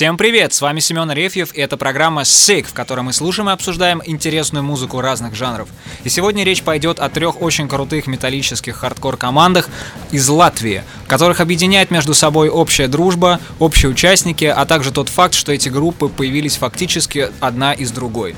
Всем привет! С вами Семен Арефьев, и это программа SICK, в которой мы слушаем и обсуждаем интересную музыку разных жанров. И сегодня речь пойдет о трех очень крутых металлических хардкор-командах из Латвии, которых объединяет между собой общая дружба, общие участники, а также тот факт, что эти группы появились фактически одна из другой.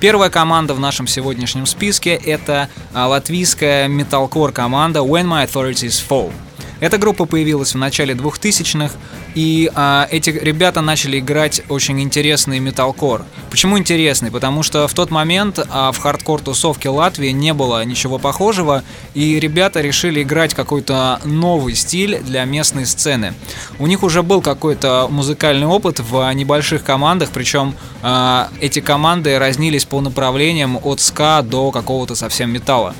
Первая команда в нашем сегодняшнем списке — это латвийская металкор-команда When Maturities Fall. Эта группа появилась в начале 2000-х, и эти ребята начали играть очень интересный металкор. Почему интересный? Потому что в тот момент в хардкор-тусовке Латвии не было ничего похожего, и ребята решили играть какой-то новый стиль для местной сцены. У них уже был какой-то музыкальный опыт в небольших командах, причем эти команды разнились по направлениям от ска до какого-то совсем металла.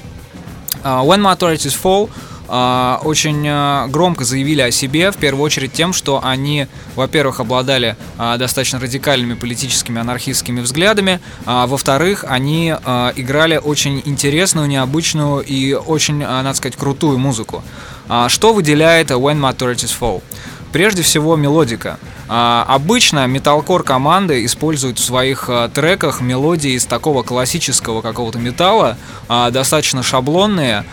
When Maturities Fall очень громко заявили о себе, в первую очередь тем, что они, во-первых, обладали достаточно радикальными политическими анархистскими взглядами, во-вторых, они играли очень интересную, необычную и очень, надо сказать, крутую музыку. Что выделяет When Maturities Fall? Прежде всего, мелодика. Обычно металкор-команды используют в своих треках мелодии из такого классического какого-то металла, достаточно шаблонные,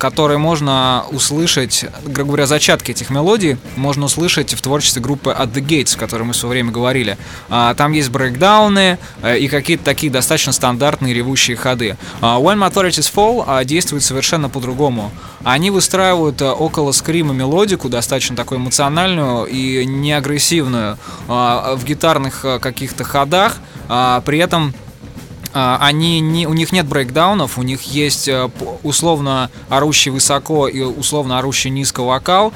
которые можно услышать, грубо говоря, зачатки этих мелодий можно услышать в творчестве группы At The Gates, о которой мы в свое время говорили. Там есть брейкдауны и какие-то такие достаточно стандартные ревущие ходы. When Maturities Fall действует совершенно по-другому. Они выстраивают около скрима мелодику, достаточно такую эмоциональную и неагрессивную, в гитарных каких-то ходах, при этом у них нет брейкдаунов, у них есть условно орущий высоко и условно орущий низко вокал.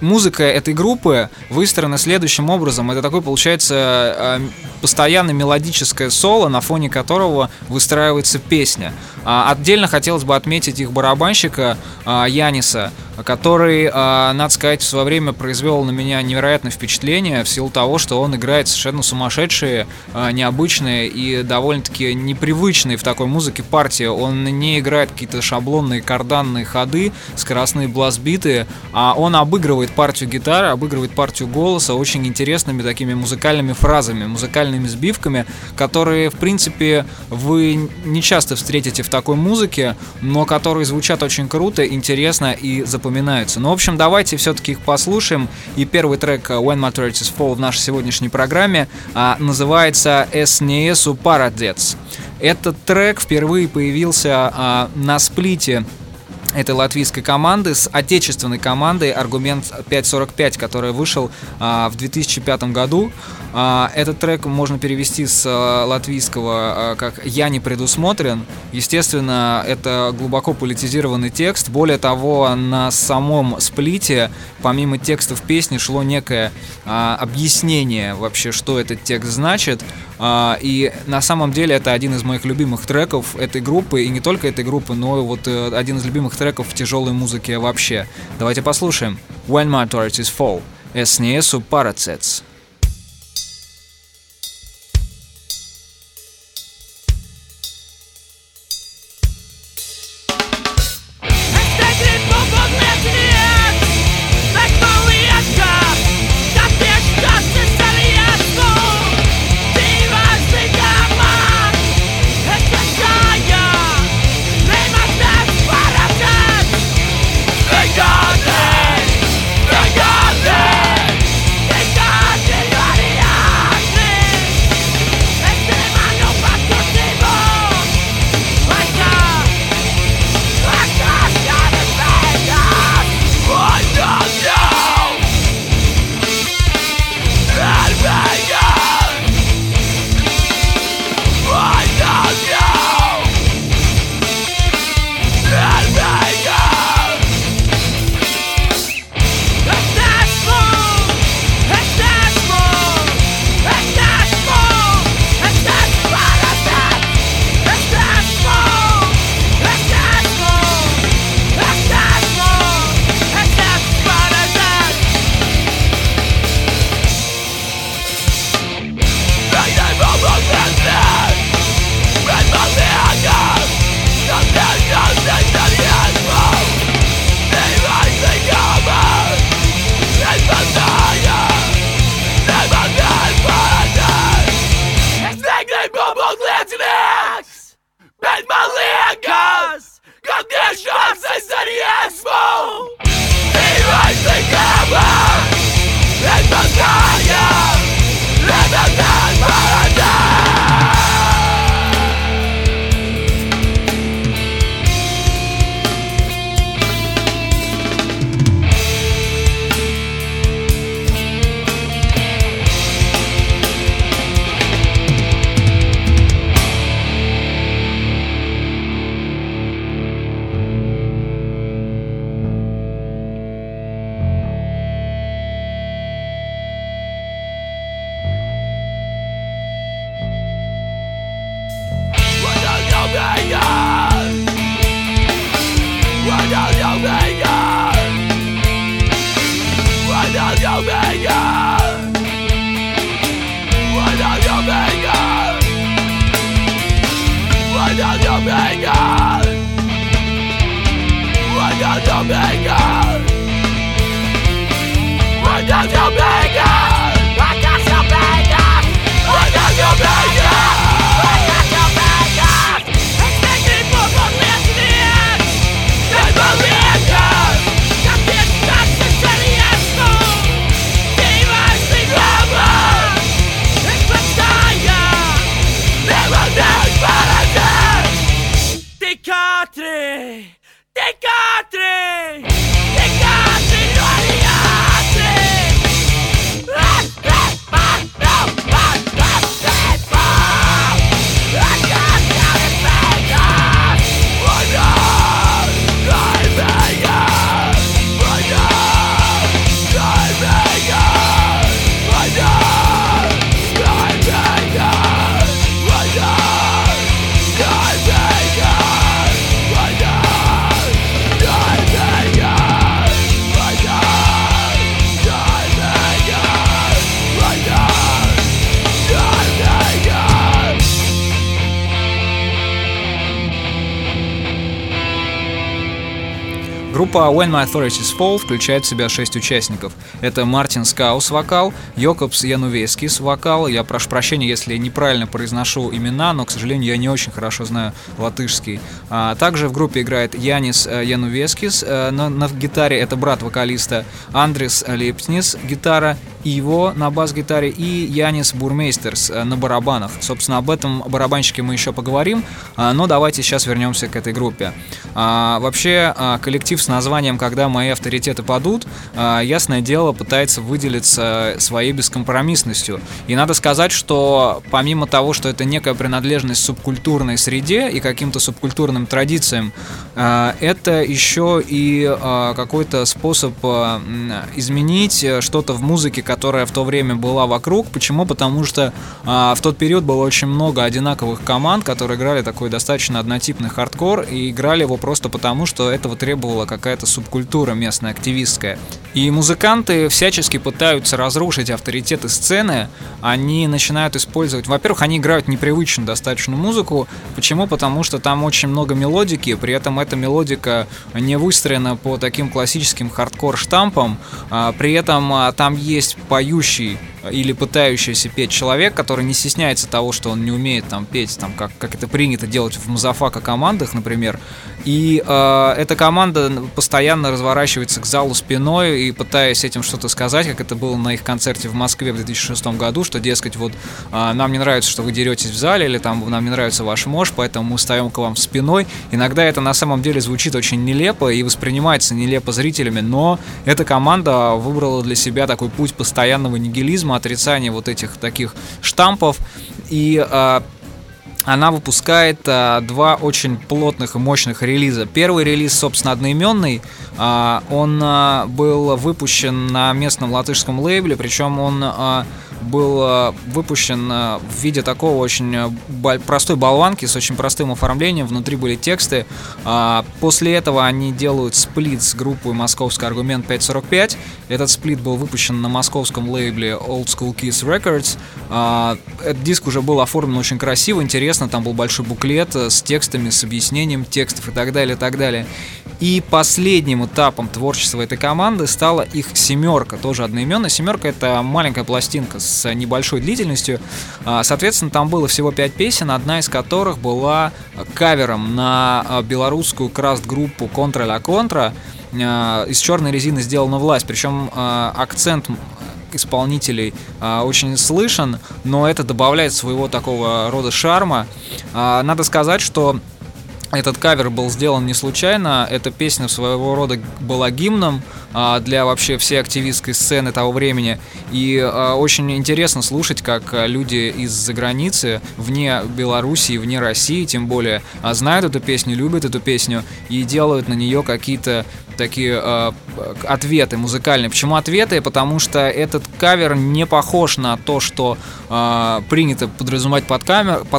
Музыка этой группы выстроена следующим образом. Это такой, получается, постоянно мелодическое соло, на фоне которого выстраивается песня. Отдельно хотелось бы отметить их барабанщика Яниса, который, надо сказать, в свое время произвел на меня невероятное впечатление в силу того, что он играет совершенно сумасшедшие, необычные и довольно-таки непривычные в такой музыке партии. Он не играет какие-то шаблонные карданные ходы, скоростные бластбиты, а он обыгрывает партию гитары, обыгрывает партию голоса очень интересными такими музыкальными фразами, музыкальными сбивками, которые, в принципе, вы не часто встретите в такой музыке, но которые звучат очень круто, интересно и запоминаются. Ну, в общем, давайте все-таки их послушаем. И первый трек When Maturities Fall в нашей сегодняшней программе называется S.N.E.S.U. Paradez. Этот трек впервые появился на сплите этой латвийской команды с отечественной командой «Аргумент 545», который вышел в 2005 году. Этот трек можно перевести с латвийского как «Я не предусмотрен». Естественно, это глубоко политизированный текст. Более того, на самом сплите, помимо текстов песни, шло некое объяснение вообще, что этот текст значит. И на самом деле это один из моих любимых треков этой группы, и не только этой группы, но вот один из любимых треков в тяжелой музыке вообще. Давайте послушаем When Maturities Fall, S.N.E.S.U. Paradez. They got Группа When Maturities Fall включает в себя 6 участников. Это Мартин Скаус — вокал, Йокопс Янувескис — вокал. Я прошу прощения, если неправильно произношу имена, но, к сожалению, я не очень хорошо знаю латышский. Также в группе играет Янис Янувескис. На гитаре это брат вокалиста Андрис Липснис, гитара, Иво на бас-гитаре и Янис Бурмейстерс на барабанах. Собственно, об этом барабанщике мы еще поговорим, но давайте сейчас вернемся к этой группе. Вообще, коллектив с названием «Когда мои авторитеты падут», ясное дело, пытается выделиться своей бескомпромиссностью. И надо сказать, что помимо того, что это некая принадлежность субкультурной среде и каким-то субкультурным традициям, это еще и какой-то способ изменить что-то в музыке, которая в то время была вокруг. Почему? Потому что в тот период было очень много одинаковых команд, которые играли такой достаточно однотипный хардкор, и играли его просто потому, что этого требовала какая-то субкультура местная, активистская. И музыканты всячески пытаются разрушить авторитеты сцены. Они начинают использовать... Во-первых, они играют непривычную достаточно музыку. Почему? Потому что там очень много мелодики, при этом эта мелодика не выстроена по таким классическим хардкор-штампам. При этом там есть поющий или пытающийся петь человек, который не стесняется того, что он не умеет там петь, там, как это принято делать в мазафака-командах, например. И эта команда постоянно разворачивается к залу спиной и пытаясь этим что-то сказать, как это было на их концерте в Москве в 2006 году, что, дескать, вот нам не нравится, что вы деретесь в зале, или там нам не нравится ваш мож, поэтому мы встаем к вам спиной. Иногда это на самом деле звучит очень нелепо и воспринимается нелепо зрителями, но эта команда выбрала для себя такой путь постоянного нигилизма, отрицания вот этих таких штампов, и... Она выпускает два очень плотных и мощных релиза. Первый релиз, собственно, одноименный. Он был выпущен на местном латышском лейбле, причем он был выпущен в виде такого очень простой болванки с очень простым оформлением. Внутри были тексты. После этого они делают сплит с группой московской «Аргумент 545». Этот сплит был выпущен на московском лейбле Old School Kids Records. Этот диск уже был оформлен очень красиво, интересно. Там был большой буклет с текстами, с объяснением текстов и так далее, и так далее. И последним этапом творчества этой команды стала их «Семерка», тоже одноименная. «Семерка» — это маленькая пластинка с небольшой длительностью. Соответственно, там было всего 5 песен, одна из которых была кавером на белорусскую краст-группу «Контра-ла-контра», из черной резины сделана власть. Причем акцент исполнителей очень слышен, но это добавляет своего такого рода шарма. Надо сказать, что этот кавер был сделан не случайно. Эта песня своего рода была гимном для вообще всей активистской сцены того времени. И очень интересно слушать, как люди из-за границы, вне Белоруссии, вне России, тем более, знают эту песню, любят эту песню и делают на нее какие-то такие ответы музыкальные. Почему ответы? Потому что этот кавер не похож на то, что принято подразумевать под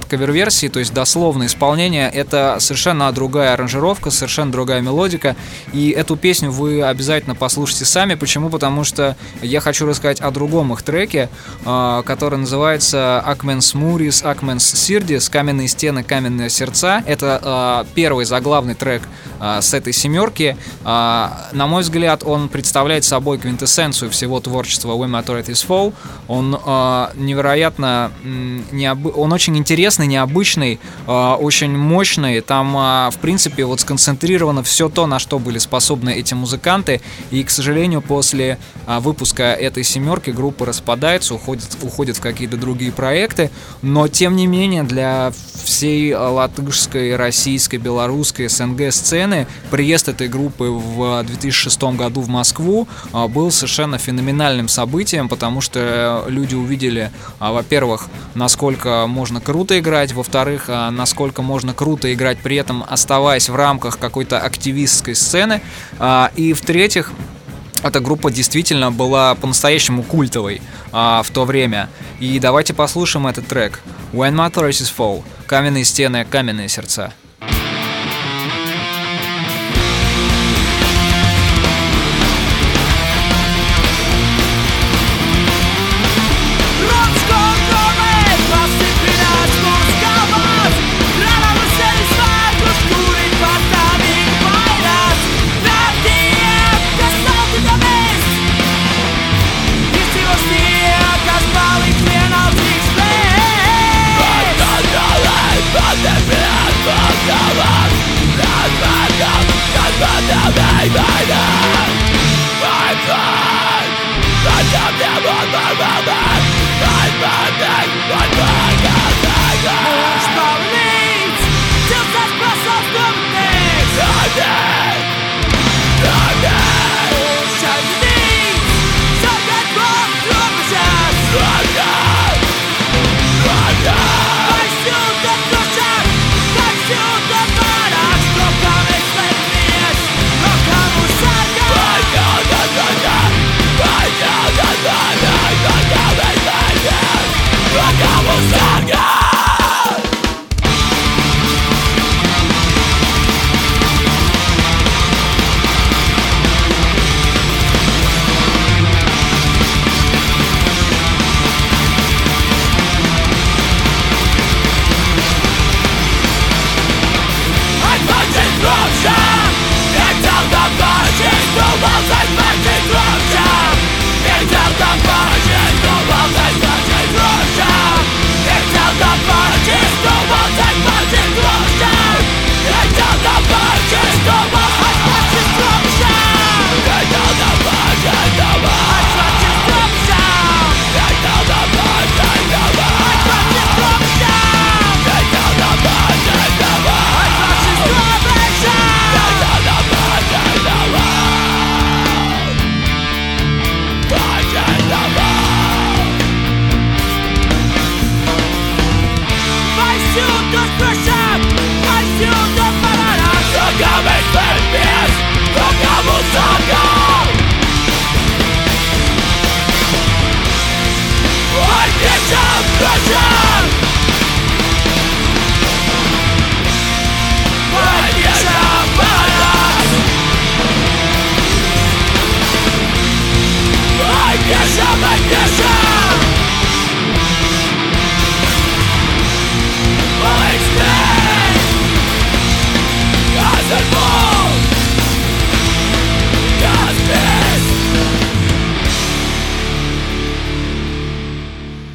кавер-версии, то есть дословное исполнение. Это совершенно другая аранжировка, совершенно другая мелодика. И эту песню вы обязательно послушайте сами. Почему? Потому что я хочу рассказать о другом их треке, который называется «Акменс Мурис, Акменс Сирдис. Каменные стены, каменные сердца». Это первый заглавный трек с этой семерки. На мой взгляд, он представляет собой квинтэссенцию всего творчества When Maturities Fall. Он невероятно... Он очень интересный, необычный, очень мощный. Там, в принципе, вот сконцентрировано все то, на что были способны эти музыканты. И, к сожалению, после выпуска этой семерки группа распадается, уходит в какие-то другие проекты. Но, тем не менее, для всей латышской, российской, белорусской, СНГ сцены приезд этой группы в 2006 году в Москву был совершенно феноменальным событием, потому что люди увидели, во-первых, насколько можно круто играть, во-вторых, насколько можно круто играть, при этом оставаясь в рамках какой-то активистской сцены, и, в-третьих, эта группа действительно была по-настоящему культовой в то время. И давайте послушаем этот трек «When Maturities Fall. Каменные стены, каменные сердца».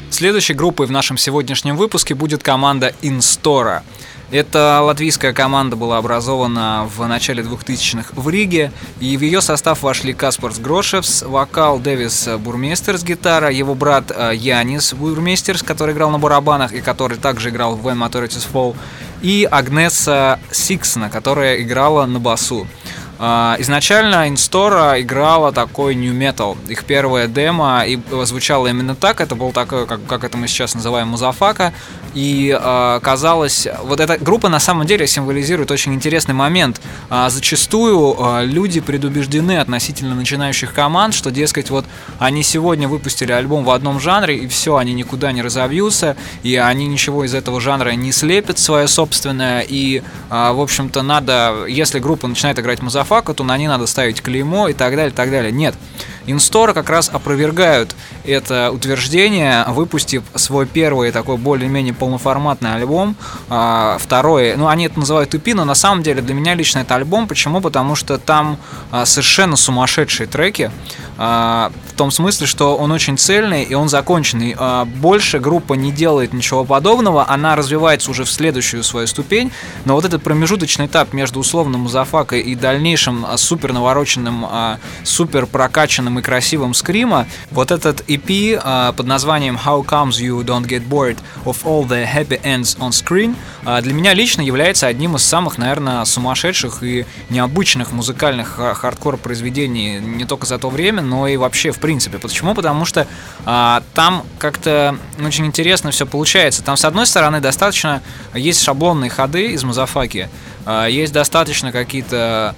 Следующей группой в нашем сегодняшнем выпуске будет команда Instora. Эта латвийская команда была образована в начале 2000-х в Риге, и в ее состав вошли Каспарс Грошевс, вокал, Дэвис Бурмейстерс, гитара, его брат Янис Бурмейстерс, который играл на барабанах и который также играл в When Maturities Fall, и Агнеса Сиксна, которая играла на басу. Изначально Instora играла такой new metal. Их первое демо и звучало именно так. Это был такой, как это мы сейчас называем, музафака. И казалось, вот эта группа на самом деле символизирует очень интересный момент. Зачастую люди предубеждены относительно начинающих команд, что, дескать, вот они сегодня выпустили альбом в одном жанре, и все, они никуда не разовьются, и они ничего из этого жанра не слепят свое собственное. И, в общем-то, надо, если группа начинает играть музафаку, то на ней надо ставить клеймо и так далее, так далее. Нет, Instora как раз опровергают это утверждение, выпустив свой первый такой более-менее полноформатный альбом, второй, ну они это называют EP, но на самом деле для меня лично это альбом. Почему? Потому что там совершенно сумасшедшие треки, в том смысле, что он очень цельный и он законченный. Больше группа не делает ничего подобного, она развивается уже в следующую свою ступень, но вот этот промежуточный этап между условным музафакой и дальнейшим супер навороченным, супер прокачанным и красивым скрима. Вот этот EP под названием How comes you don't get bored of all the happy ends on screen для меня лично является одним из самых, наверное, сумасшедших и необычных музыкальных хардкор-произведений не только за то время, но и вообще в принципе. Почему? Потому что там как-то очень интересно все получается. Там, с одной стороны, достаточно есть шаблонные ходы из мазафаки, есть достаточно какие-то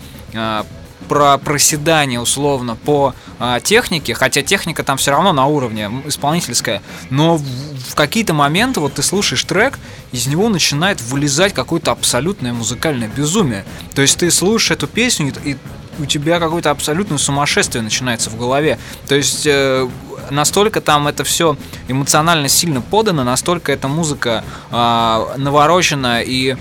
про проседание условно по технике, хотя техника там все равно на уровне исполнительская, но в какие-то моменты вот ты слушаешь трек, из него начинает вылезать какое-то абсолютное музыкальное безумие. То есть ты слушаешь эту песню, и у тебя какое-то абсолютное сумасшествие начинается в голове. То есть настолько там это все эмоционально сильно подано, настолько эта музыка наворочена и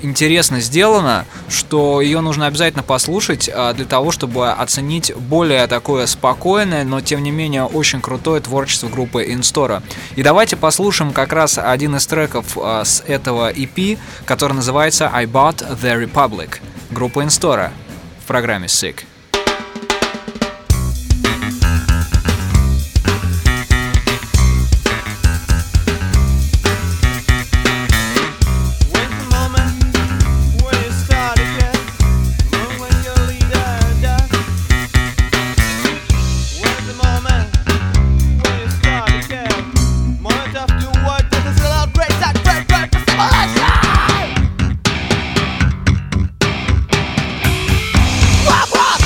интересно сделана, что ее нужно обязательно послушать для того, чтобы оценить более такое спокойное, но тем не менее очень крутое творчество группы Instora. И давайте послушаем как раз один из треков с этого EP, который называется I Bought the Republic, группа Instora в программе SICK. Wop, wop!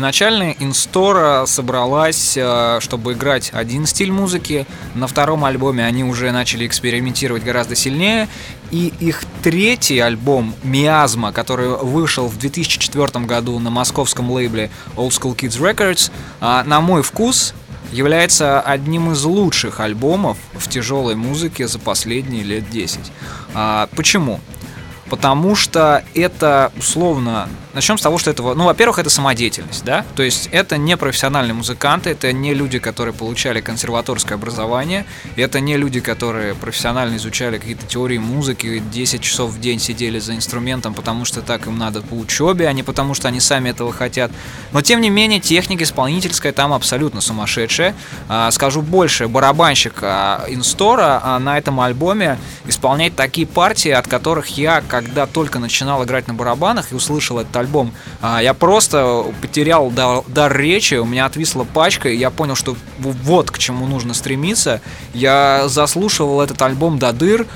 Изначально Instora собралась, чтобы играть один стиль музыки. На втором альбоме они уже начали экспериментировать гораздо сильнее. И их третий альбом «Миазма», который вышел в 2004 году на московском лейбле Old School Kids Records, на мой вкус, является одним из лучших альбомов в тяжелой музыке за последние лет 10. Почему? Потому что это, условно, начнем с того, что это, во-первых, это самодеятельность, да, то есть это не профессиональные музыканты, это не люди, которые получали консерваторское образование, это не люди, которые профессионально изучали какие-то теории музыки, 10 часов в день сидели за инструментом, потому что так им надо по учебе, а не потому что они сами этого хотят. Но, тем не менее, техника исполнительская там абсолютно сумасшедшая. Скажу больше, барабанщик Instora на этом альбоме исполняет такие партии, от которых я, когда только начинал играть на барабанах и услышал этот альбом, я просто потерял дар речи, у меня отвисла пачка, и я понял, что вот к чему нужно стремиться. Я заслушивал этот альбом до дыр,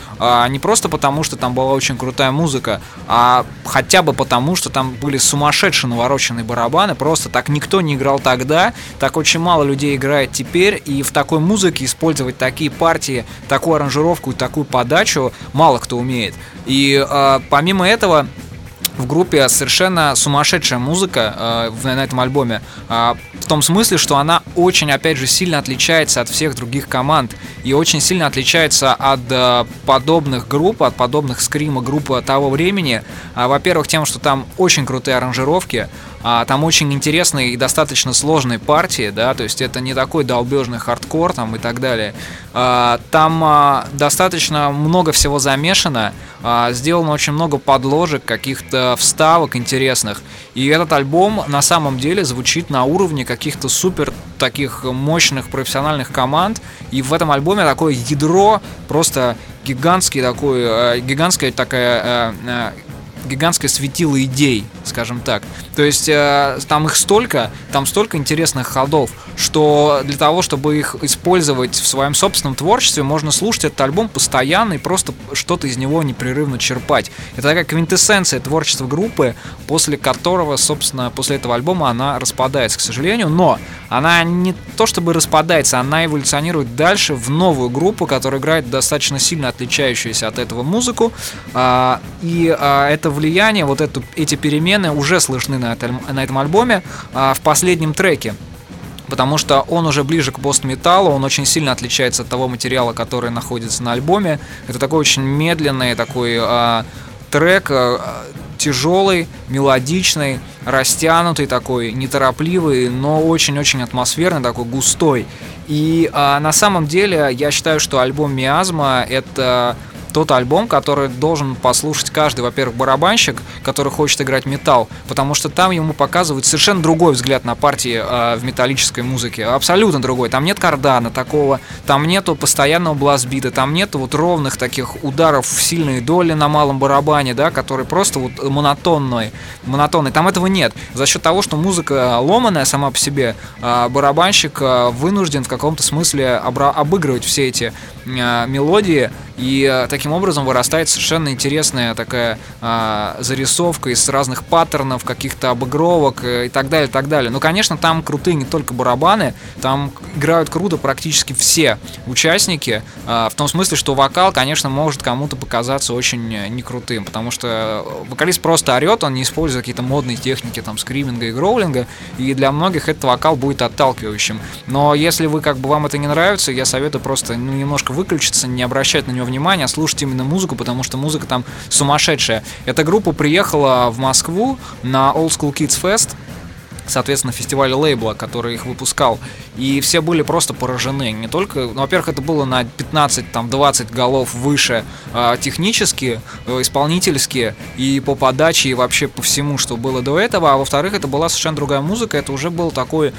не просто потому, что там была очень крутая музыка, а хотя бы потому, что там были сумасшедшие навороченные барабаны, просто так никто не играл тогда, так очень мало людей играет теперь, и в такой музыке использовать такие партии, такую аранжировку и такую подачу мало кто умеет. И помимо этого, в группе совершенно сумасшедшая музыка на этом альбоме, в том смысле, что она очень, опять же, сильно отличается от всех других команд и очень сильно отличается от подобных групп, от подобных скрима группы того времени. Во-первых, тем, что там очень крутые аранжировки, там очень интересные и достаточно сложные партии, да, то есть это не такой долбежный хардкор там и так далее. Там достаточно много всего замешано, сделано очень много подложек, каких-то вставок интересных. И этот альбом на самом деле звучит на уровне каких-то супер таких мощных профессиональных команд. И в этом альбоме такое ядро, просто гигантское светило идей, скажем так. То есть там их столько, там столько интересных ходов, что для того, чтобы их использовать в своем собственном творчестве, можно слушать этот альбом постоянно и просто что-то из него непрерывно черпать. Это такая квинтэссенция творчества группы, после которого, собственно, после этого альбома она распадается, к сожалению. Но она не то чтобы распадается, она эволюционирует дальше в новую группу, которая играет достаточно сильно отличающуюся от этого музыку. И это влияние, эти перемены уже слышны на этом альбоме в последнем треке, потому что он уже ближе к пост-металлу, он очень сильно отличается от того материала, который находится на альбоме. Это такой очень медленный такой трек, тяжелый, мелодичный, растянутый такой, неторопливый, но очень-очень атмосферный, такой густой. И на самом деле я считаю, что альбом «Миазма» — это тот альбом, который должен послушать каждый, во-первых, барабанщик, который хочет играть металл, потому что там ему показывают совершенно другой взгляд на партии в металлической музыке, абсолютно другой. Там нет кардана такого, там нету постоянного бласт-бита, там нету вот ровных таких ударов в сильные доли на малом барабане, да, которые просто вот монотонные. Там этого нет. За счет того, что музыка ломаная сама по себе, барабанщик вынужден в каком-то смысле обыгрывать все эти мелодии, и таким образом вырастает совершенно интересная такая зарисовка из разных паттернов, каких-то обыгровок и так далее, так далее. Но, конечно, там крутые не только барабаны, там играют круто практически все участники, в том смысле, что вокал, конечно, может кому-то показаться очень некрутым, потому что вокалист просто орет, он не использует какие-то модные техники там скриминга и гроулинга, и для многих этот вокал будет отталкивающим. Но если вы, вам это не нравится, я советую просто немножко выключиться, не обращать на него внимания, а слушать именно музыку, потому что музыка там сумасшедшая. Эта группа приехала в Москву на Old School Kids Fest, соответственно, фестиваль лейбла, который их выпускал, и все были просто поражены. Не только, во-первых, это было на 15-20 голов выше технически, исполнительски и по подаче, и вообще по всему, что было до этого, а во-вторых, это была совершенно другая музыка, это уже был такой...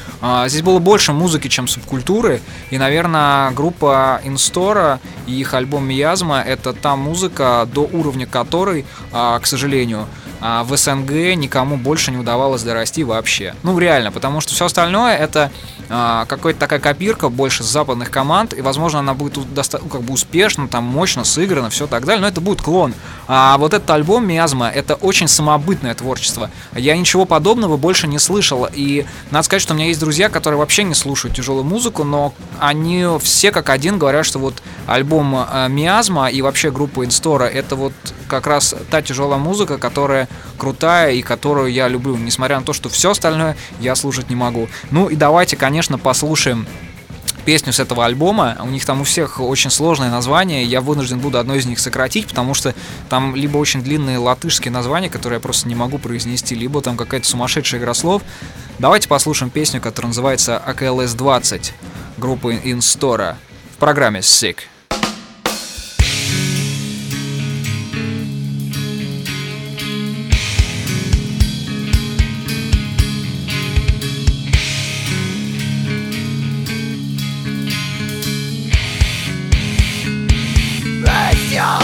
Здесь было больше музыки, чем субкультуры, и, наверное, группа Instora и их альбом «Миазма» — это та музыка, до уровня которой, к сожалению, в СНГ никому больше не удавалось дорасти вообще. Реально, потому что все остальное — это какая-то такая копирка больше с западных команд, и, возможно, она будет как бы успешно, там, мощно сыграна, все так далее, но это будет клон. А вот этот альбом «Миазма» — это очень самобытное творчество. Я ничего подобного больше не слышал, и надо сказать, что у меня есть друзья, которые вообще не слушают тяжелую музыку, но они все как один говорят, что вот альбом «Миазма» и вообще группа Instora — это вот как раз та тяжелая музыка, которая крутая и которую я люблю, несмотря на то, что все остальное я слушать не могу. Ну и давайте, конечно, послушаем песню с этого альбома. У них там у всех очень сложные названия, я вынужден буду одно из них сократить, потому что там либо очень длинные латышские названия, которые я просто не могу произнести, либо там какая-то сумасшедшая игра слов. Давайте послушаем песню, которая называется AKLS-20 группы Instora в программе SICK. No!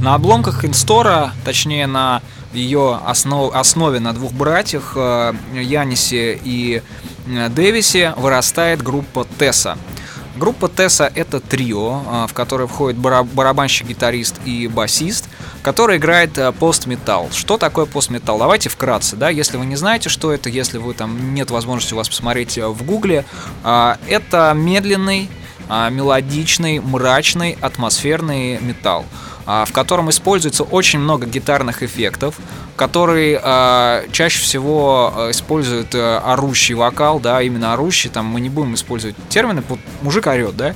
На обломках Инстора, точнее на ее основе, на двух братьях Янисе и Дэвисе, вырастает группа Tesa. Группа Tesa — это трио, в которое входит барабанщик, гитарист и басист, который играет пост-метал. Что такое пост-метал? Давайте вкратце, да, если вы не знаете, что это, если вы там нет возможности у вас посмотреть в гугле, это медленный, мелодичный, мрачный, атмосферный металл, в котором используется очень много гитарных эффектов, которые чаще всего используют орущий вокал, да, именно орущий, там мы не будем использовать термины, мужик орет, да.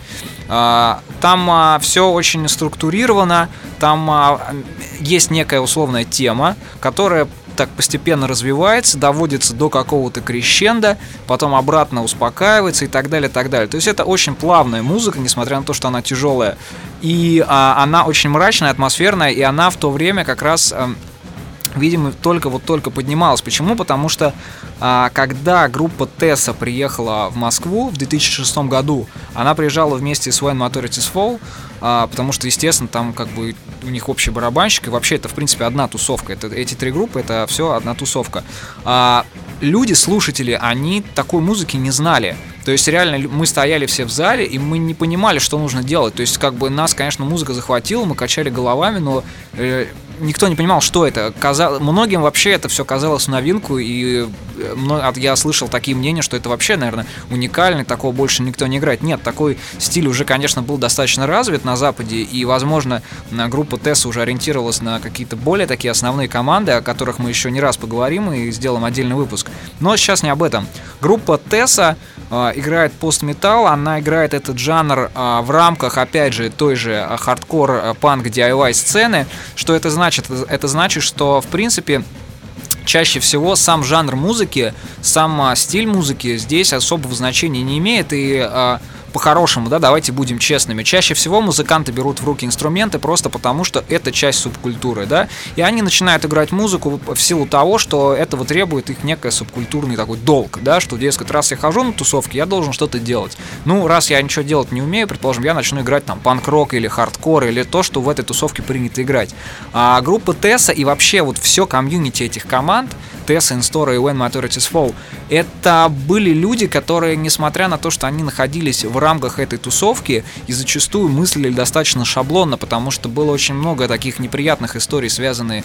Там все очень структурировано, там есть некая условная тема, которая так постепенно развивается, доводится до какого-то крещендо, потом обратно успокаивается и так далее, так далее. То есть это очень плавная музыка, несмотря на то, что она тяжелая. И она очень мрачная, атмосферная, и она в то время как раз, видимо, только поднималась. Почему? Потому что когда группа Tesa приехала в Москву в 2006 году, она приезжала вместе с When Maturities Fall, потому что, естественно, там как бы у них общий барабанщик, и вообще это, в принципе, одна тусовка. Эти три группы — это все одна тусовка. Люди, слушатели, они такой музыки не знали. То есть реально мы стояли все в зале, и мы не понимали, что нужно делать. То есть как бы нас, конечно, музыка захватила, мы качали головами, но никто не понимал, что это. Многим вообще это все казалось в новинку, и я слышал такие мнения, что это вообще, наверное, уникально, такого больше никто не играет. Нет, такой стиль уже, конечно, был достаточно развит на Западе, и, возможно, группа Tesa уже ориентировалась на какие-то более такие основные команды, о которых мы еще не раз поговорим и сделаем отдельный выпуск. Но сейчас не об этом. Группа Tesa играет пост-метал, она играет этот жанр в рамках, опять же, той же хардкор-панк-DIY-сцены. Что это значит? Это значит, что, в принципе, чаще всего сам жанр музыки, сам стиль музыки здесь особого значения не имеет, и по-хорошему, да, давайте будем честными. Чаще всего музыканты берут в руки инструменты просто потому, что это часть субкультуры, да, и они начинают играть музыку в силу того, что этого требует их некий субкультурный такой долг, да, что, дескать, раз я хожу на тусовки, я должен что-то делать. Ну, раз я ничего делать не умею, предположим, я начну играть там панк-рок или хардкор или то, что в этой тусовке принято играть. А группа Tesa и вообще вот все комьюнити этих команд, Tesa, Instora и When Maturities Fall, это были люди, которые, несмотря на то, что они находились в рамках этой тусовки и зачастую мыслили достаточно шаблонно, потому что было очень много таких неприятных историй, связанных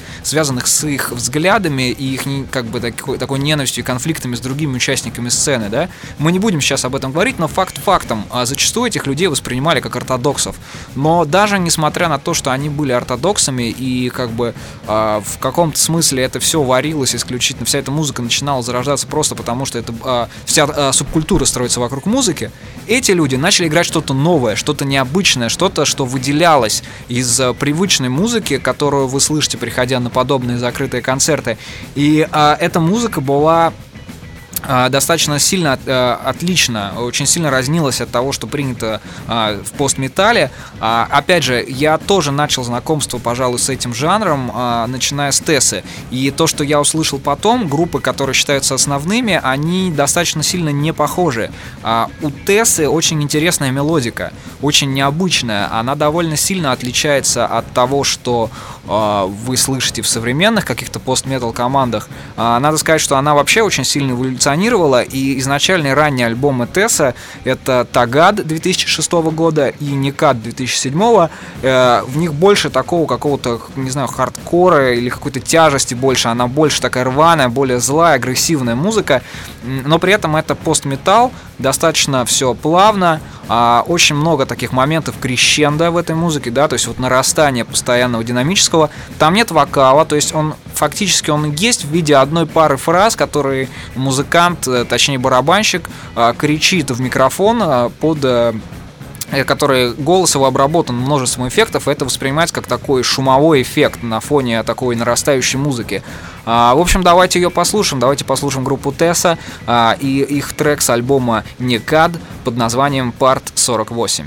с их взглядами и их как бы такой ненавистью и конфликтами с другими участниками сцены, да? Мы не будем сейчас об этом говорить, но факт фактом, зачастую этих людей воспринимали как ортодоксов. Но даже несмотря на то, что они были ортодоксами и как бы в каком-то смысле это все варилось исключительно, вся эта музыка начинала зарождаться просто потому, что это вся субкультура строится вокруг музыки. Эти люди начали играть что-то новое, что-то необычное, что-то, что выделялось из привычной музыки, которую вы слышите, приходя на подобные закрытые концерты. И эта музыка была достаточно сильно отлично, очень сильно разнилась от того, что принято в постметале. Опять же, я тоже начал знакомство, пожалуй, с этим жанром, начиная с Tesa. И то, что я услышал потом, группы, которые считаются основными, они достаточно сильно не похожи. У Tesa очень интересная мелодика, очень необычная. Она довольно сильно отличается от того, что вы слышите в современных каких-то постметал командах. Надо сказать, что она вообще очень сильно эволюционировала, и изначальные ранние альбомы Tesa — это Тагад 2006 года и Nikad 2007, в них больше такого какого-то, не знаю, хардкора или какой-то тяжести больше, она больше такая рваная, более злая, агрессивная музыка, но при этом это постметал, достаточно все плавно, очень много таких моментов крещендо в этой музыке, да, то есть вот нарастание постоянного динамического, там нет вокала, то есть он фактически он есть в виде одной пары фраз, которые музыкант, точнее барабанщик, кричит в микрофон, который голос его обработан множеством эффектов, и это воспринимается как такой шумовой эффект на фоне такой нарастающей музыки. В общем, давайте ее послушаем. Давайте послушаем группу Tesa и их трек с альбома Nikad под названием Part 48.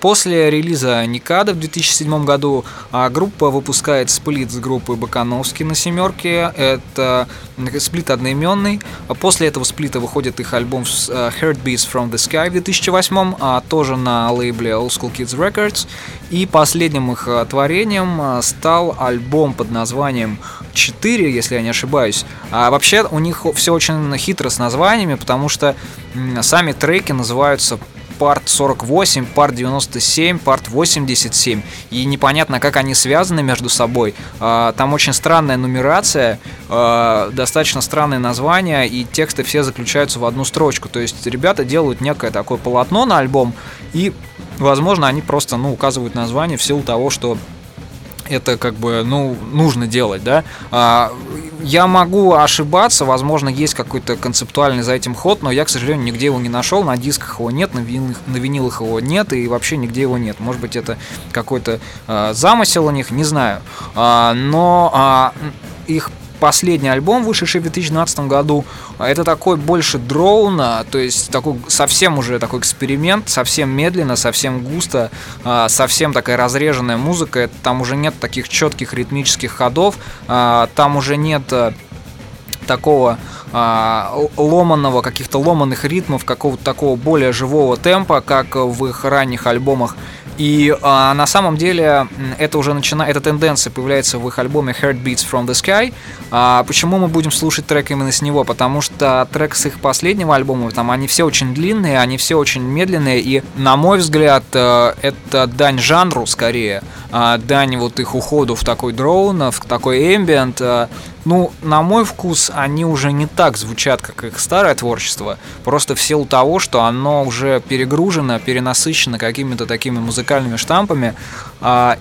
После релиза Nikad в 2007 году группа выпускает сплит с группы Бакановский на семерке. Это сплит одноименный. После этого сплита выходит их альбом Heartbeats from the Sky в 2008, тоже на лейбле Old School Kids Records. И последним их творением стал альбом под названием 4, если я не ошибаюсь. А вообще у них все очень хитро с названиями, потому что сами треки называются Part 48, Part 97, Part 87. И непонятно, как они связаны между собой. Там очень странная нумерация, достаточно странные названия, и тексты все заключаются в одну строчку. То есть ребята делают некое такое полотно на альбом, и, возможно, они просто указывают название в силу того, что это нужно делать, да. Я могу ошибаться, возможно, есть какой-то концептуальный за этим ход, но я, к сожалению, нигде его не нашел, на дисках его нет, на винилах его нет, и вообще нигде его нет. Может быть, это какой-то замысел у них, не знаю. Но их последний альбом, вышедший в 2012 году, это такой больше дроун, то есть такой совсем уже такой эксперимент, совсем медленно, совсем густо, совсем такая разреженная музыка. Там уже нет таких четких ритмических ходов, там уже нет такого ломаного, каких-то ломаных ритмов, какого-то такого более живого темпа, как в их ранних альбомах. И на самом деле это уже эта тенденция появляется в их альбоме Heartbeats from the Sky. Почему мы будем слушать трек именно с него? Потому что трек с их последнего альбома, там они все очень длинные, они все очень медленные, и, на мой взгляд, это дань жанру скорее, дань вот их уходу в такой дроун, в такой эмбиент. На мой вкус, они уже не так звучат, как их старое творчество, просто в силу того, что оно уже перегружено, перенасыщено какими-то такими музыкальными штампами,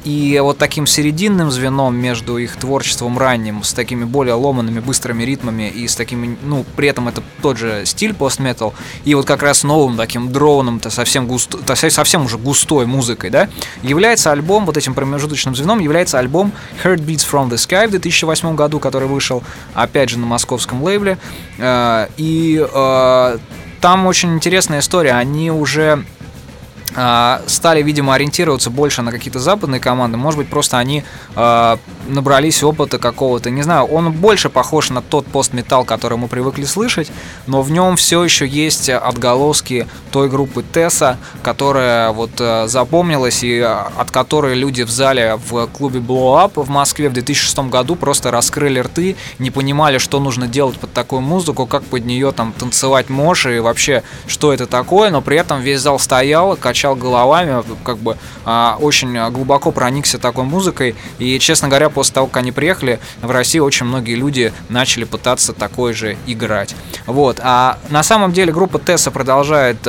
и вот таким серединным звеном между их творчеством ранним, с такими более ломанными, быстрыми ритмами и с такими, при этом это тот же стиль пост-метал, и вот как раз новым таким дроуном, совсем уже густой музыкой, да, является альбом, вот этим промежуточным звеном является альбом Heartbeats from the Sky в 2008 году, который вышел, опять же, на московском лейбле. И там очень интересная история. Они уже стали, видимо, ориентироваться больше на какие-то западные команды. Может быть, просто они набрались опыта какого-то, не знаю. Он больше похож на тот пост-метал, который мы привыкли слышать, но в нем все еще есть отголоски той группы Tesa, которая вот запомнилась и от которой люди в зале в клубе Blow Up в Москве в 2006 году просто раскрыли рты, не понимали, что нужно делать под такую музыку, как под нее там танцевать можешь и вообще, что это такое, но при этом весь зал стоял, качал головами, очень глубоко проникся такой музыкой. И, честно говоря, после того, как они приехали в Россию, очень многие люди начали пытаться такой же играть. Вот. А на самом деле группа Tesa продолжает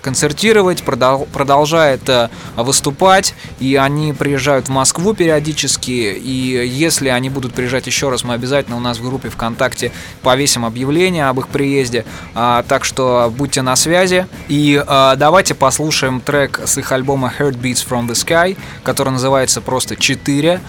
концертировать, продолжает выступать, и они приезжают в Москву периодически, и если они будут приезжать еще раз, мы обязательно у нас в группе ВКонтакте повесим объявление об их приезде, так что будьте на связи. И давайте послушаем трек с их альбома Heartbeats from the Sky, который называется просто 4.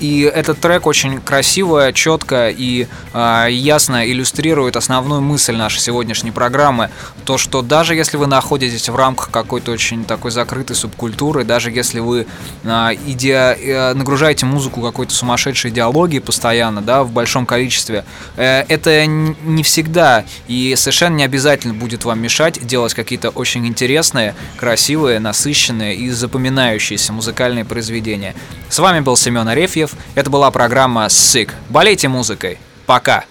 И этот трек очень красиво, четко и ясно иллюстрирует основную мысль нашей сегодняшней программы. То, что даже если вы находитесь в рамках какой-то очень такой закрытой субкультуры, даже если вы нагружаете музыку какой-то сумасшедшей идеологией постоянно, да, в большом количестве, это не всегда и совершенно не обязательно будет вам мешать делать какие-то очень интересные, красивые, насыщенные и запоминающиеся музыкальные произведения. С вами был Семен Арефьев. Это была программа SICK. Болейте музыкой. Пока!